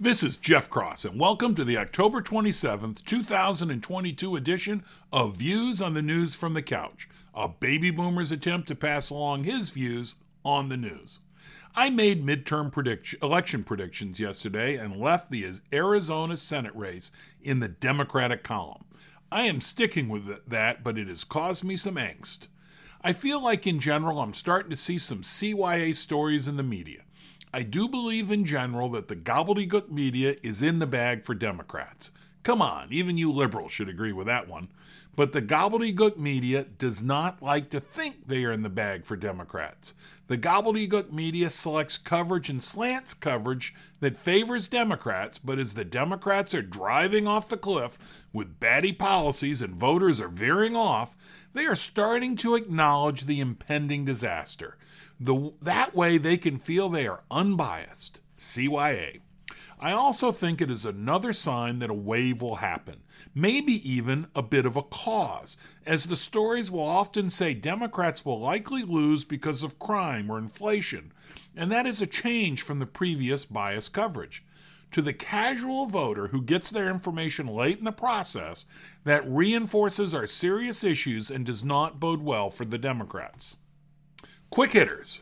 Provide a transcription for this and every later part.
This is Jeff Cross, and welcome to the October 27th, 2022 edition of Views on the News from the Couch, a baby boomer's attempt to pass along his views on the news. I made midterm election predictions yesterday and left the Arizona Senate race in the Democratic column. I am sticking with that, but it has caused me some angst. I feel like in general I'm starting to see some CYA stories in the media. I do believe in general that the gobbledygook media is in the bag for Democrats. Come on, even you liberals should agree with that one. But the gobbledygook media does not like to think they are in the bag for Democrats. The gobbledygook media selects coverage and slants coverage that favors Democrats, but as the Democrats are driving off the cliff with batty policies and voters are veering off, they are starting to acknowledge the impending disaster. That way they can feel they are unbiased. CYA. I also think it is another sign that a wave will happen, maybe even a bit of a cause, as the stories will often say Democrats will likely lose because of crime or inflation, and that is a change from the previous biased coverage. To the casual voter who gets their information late in the process, that reinforces our serious issues and does not bode well for the Democrats. Quick hitters.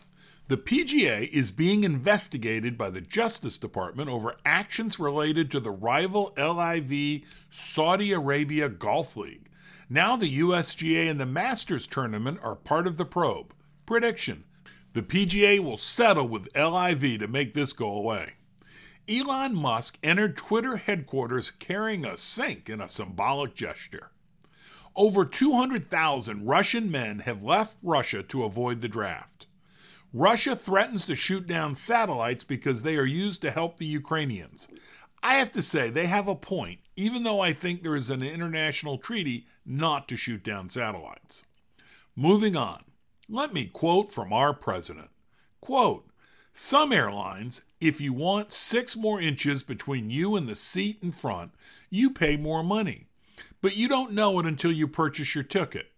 The PGA is being investigated by the Justice Department over actions related to the rival LIV Saudi Arabia Golf League. Now the USGA and the Masters Tournament are part of the probe. Prediction: the PGA will settle with LIV to make this go away. Elon Musk entered Twitter headquarters carrying a sink in a symbolic gesture. Over 200,000 Russian men have left Russia to avoid the draft. Russia threatens to shoot down satellites because they are used to help the Ukrainians. I have to say they have a point, even though I think there is an international treaty not to shoot down satellites. Moving on, let me quote from our president. Quote, "Some airlines, if you want 6 more inches between you and the seat in front, you pay more money. But you don't know it until you purchase your ticket.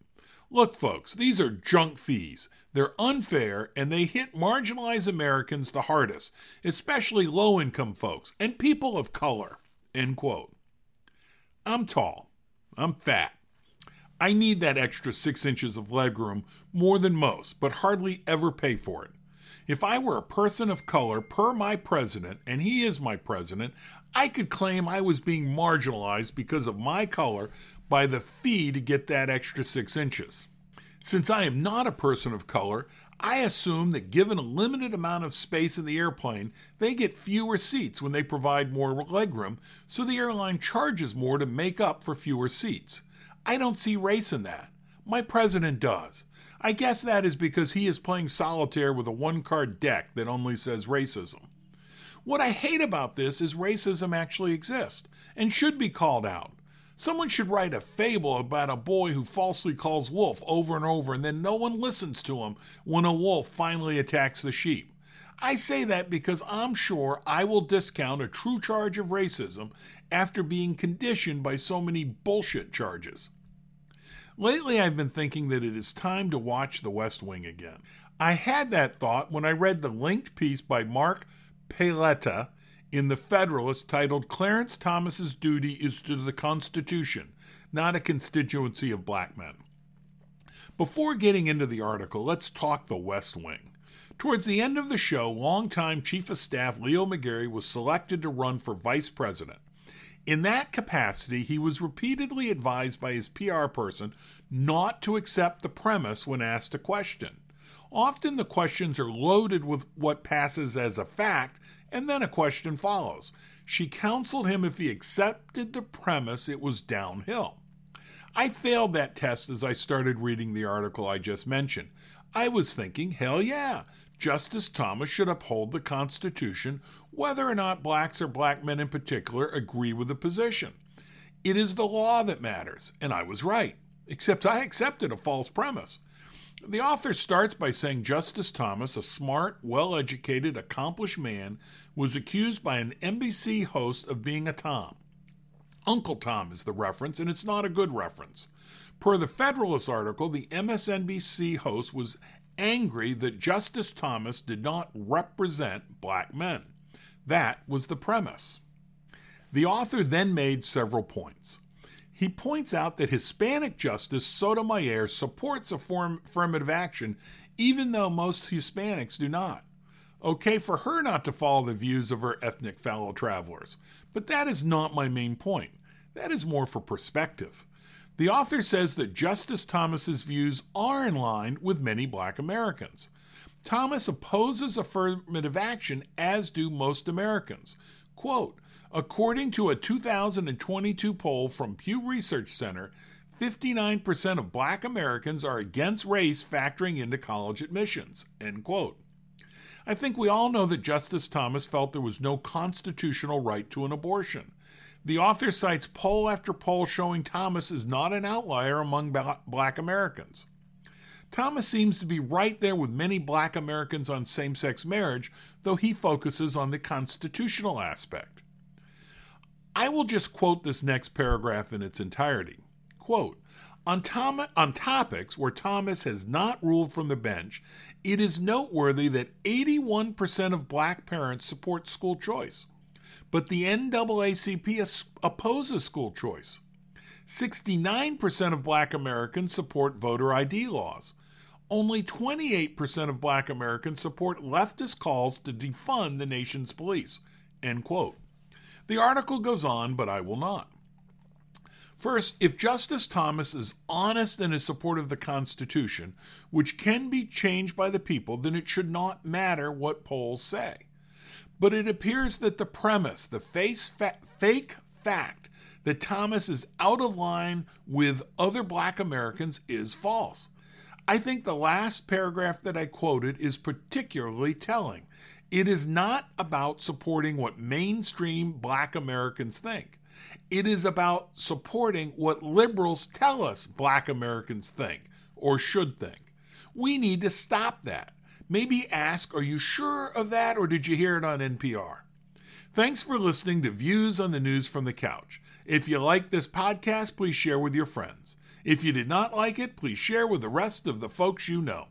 Look, folks, these are junk fees. They're unfair, and they hit marginalized Americans the hardest, especially low-income folks and people of color." End quote. I'm tall. I'm fat. I need that extra 6 inches of legroom more than most, but hardly ever pay for it. If I were a person of color per my president, and he is my president, I could claim I was being marginalized because of my color by the fee to get that extra 6 inches. Since I am not a person of color, I assume that given a limited amount of space in the airplane, they get fewer seats when they provide more legroom, so the airline charges more to make up for fewer seats. I don't see race in that. My president does. I guess that is because he is playing solitaire with a one-card deck that only says racism. What I hate about this is racism actually exists and should be called out. Someone should write a fable about a boy who falsely calls wolf over and over, and then no one listens to him when a wolf finally attacks the sheep. I say that because I'm sure I will discount a true charge of racism after being conditioned by so many bullshit charges. Lately, I've been thinking that it is time to watch The West Wing again. I had that thought when I read the linked piece by Mark Paletta in The Federalist titled "Clarence Thomas's Duty is to the Constitution, Not a Constituency of Black Men." Before getting into the article, let's talk The West Wing. Towards the end of the show, longtime Chief of Staff Leo McGarry was selected to run for Vice President. In that capacity, he was repeatedly advised by his PR person not to accept the premise when asked a question. Often the questions are loaded with what passes as a fact, and then a question follows. She counseled him if he accepted the premise, it was downhill. I failed that test as I started reading the article I just mentioned. I was thinking, hell yeah, Justice Thomas should uphold the Constitution whether or not blacks or black men in particular agree with the position. It is the law that matters, and I was right, except I accepted a false premise. The author starts by saying Justice Thomas, a smart, well-educated, accomplished man, was accused by an NBC host of being a Tom. Uncle Tom is the reference, and it's not a good reference. Per the Federalist article, the MSNBC host was angry that Justice Thomas did not represent black men. That was the premise. The author then made several points. He points out that Hispanic Justice Sotomayor supports affirmative action, even though most Hispanics do not. Okay for her not to follow the views of her ethnic fellow travelers, but that is not my main point. That is more for perspective. The author says that Justice Thomas's views are in line with many Black Americans. Thomas opposes affirmative action, as do most Americans. Quote, according to a 2022 poll from Pew Research Center, 59% of Black Americans are against race factoring into college admissions, end quote. I think we all know that Justice Thomas felt there was no constitutional right to an abortion. The author cites poll after poll showing Thomas is not an outlier among Black Americans. Thomas seems to be right there with many Black Americans on same-sex marriage, though he focuses on the constitutional aspect. I will just quote this next paragraph in its entirety. Quote, on topics where Thomas has not ruled from the bench, it is noteworthy that 81% of Black parents support school choice, but the NAACP opposes school choice. 69% of Black Americans support voter ID laws. Only 28% of Black Americans support leftist calls to defund the nation's police, end quote. The article goes on, but I will not. First, if Justice Thomas is honest and is supportive of the Constitution, which can be changed by the people, then it should not matter what polls say. But it appears that the premise, the fake fact that Thomas is out of line with other Black Americans is false. I think the last paragraph that I quoted is particularly telling. It is not about supporting what mainstream Black Americans think. It is about supporting what liberals tell us Black Americans think or should think. We need to stop that. Maybe ask, are you sure of that, or did you hear it on NPR? Thanks for listening to Views on the News from the Couch. If you like this podcast, please share with your friends. If you did not like it, please share with the rest of the folks you know.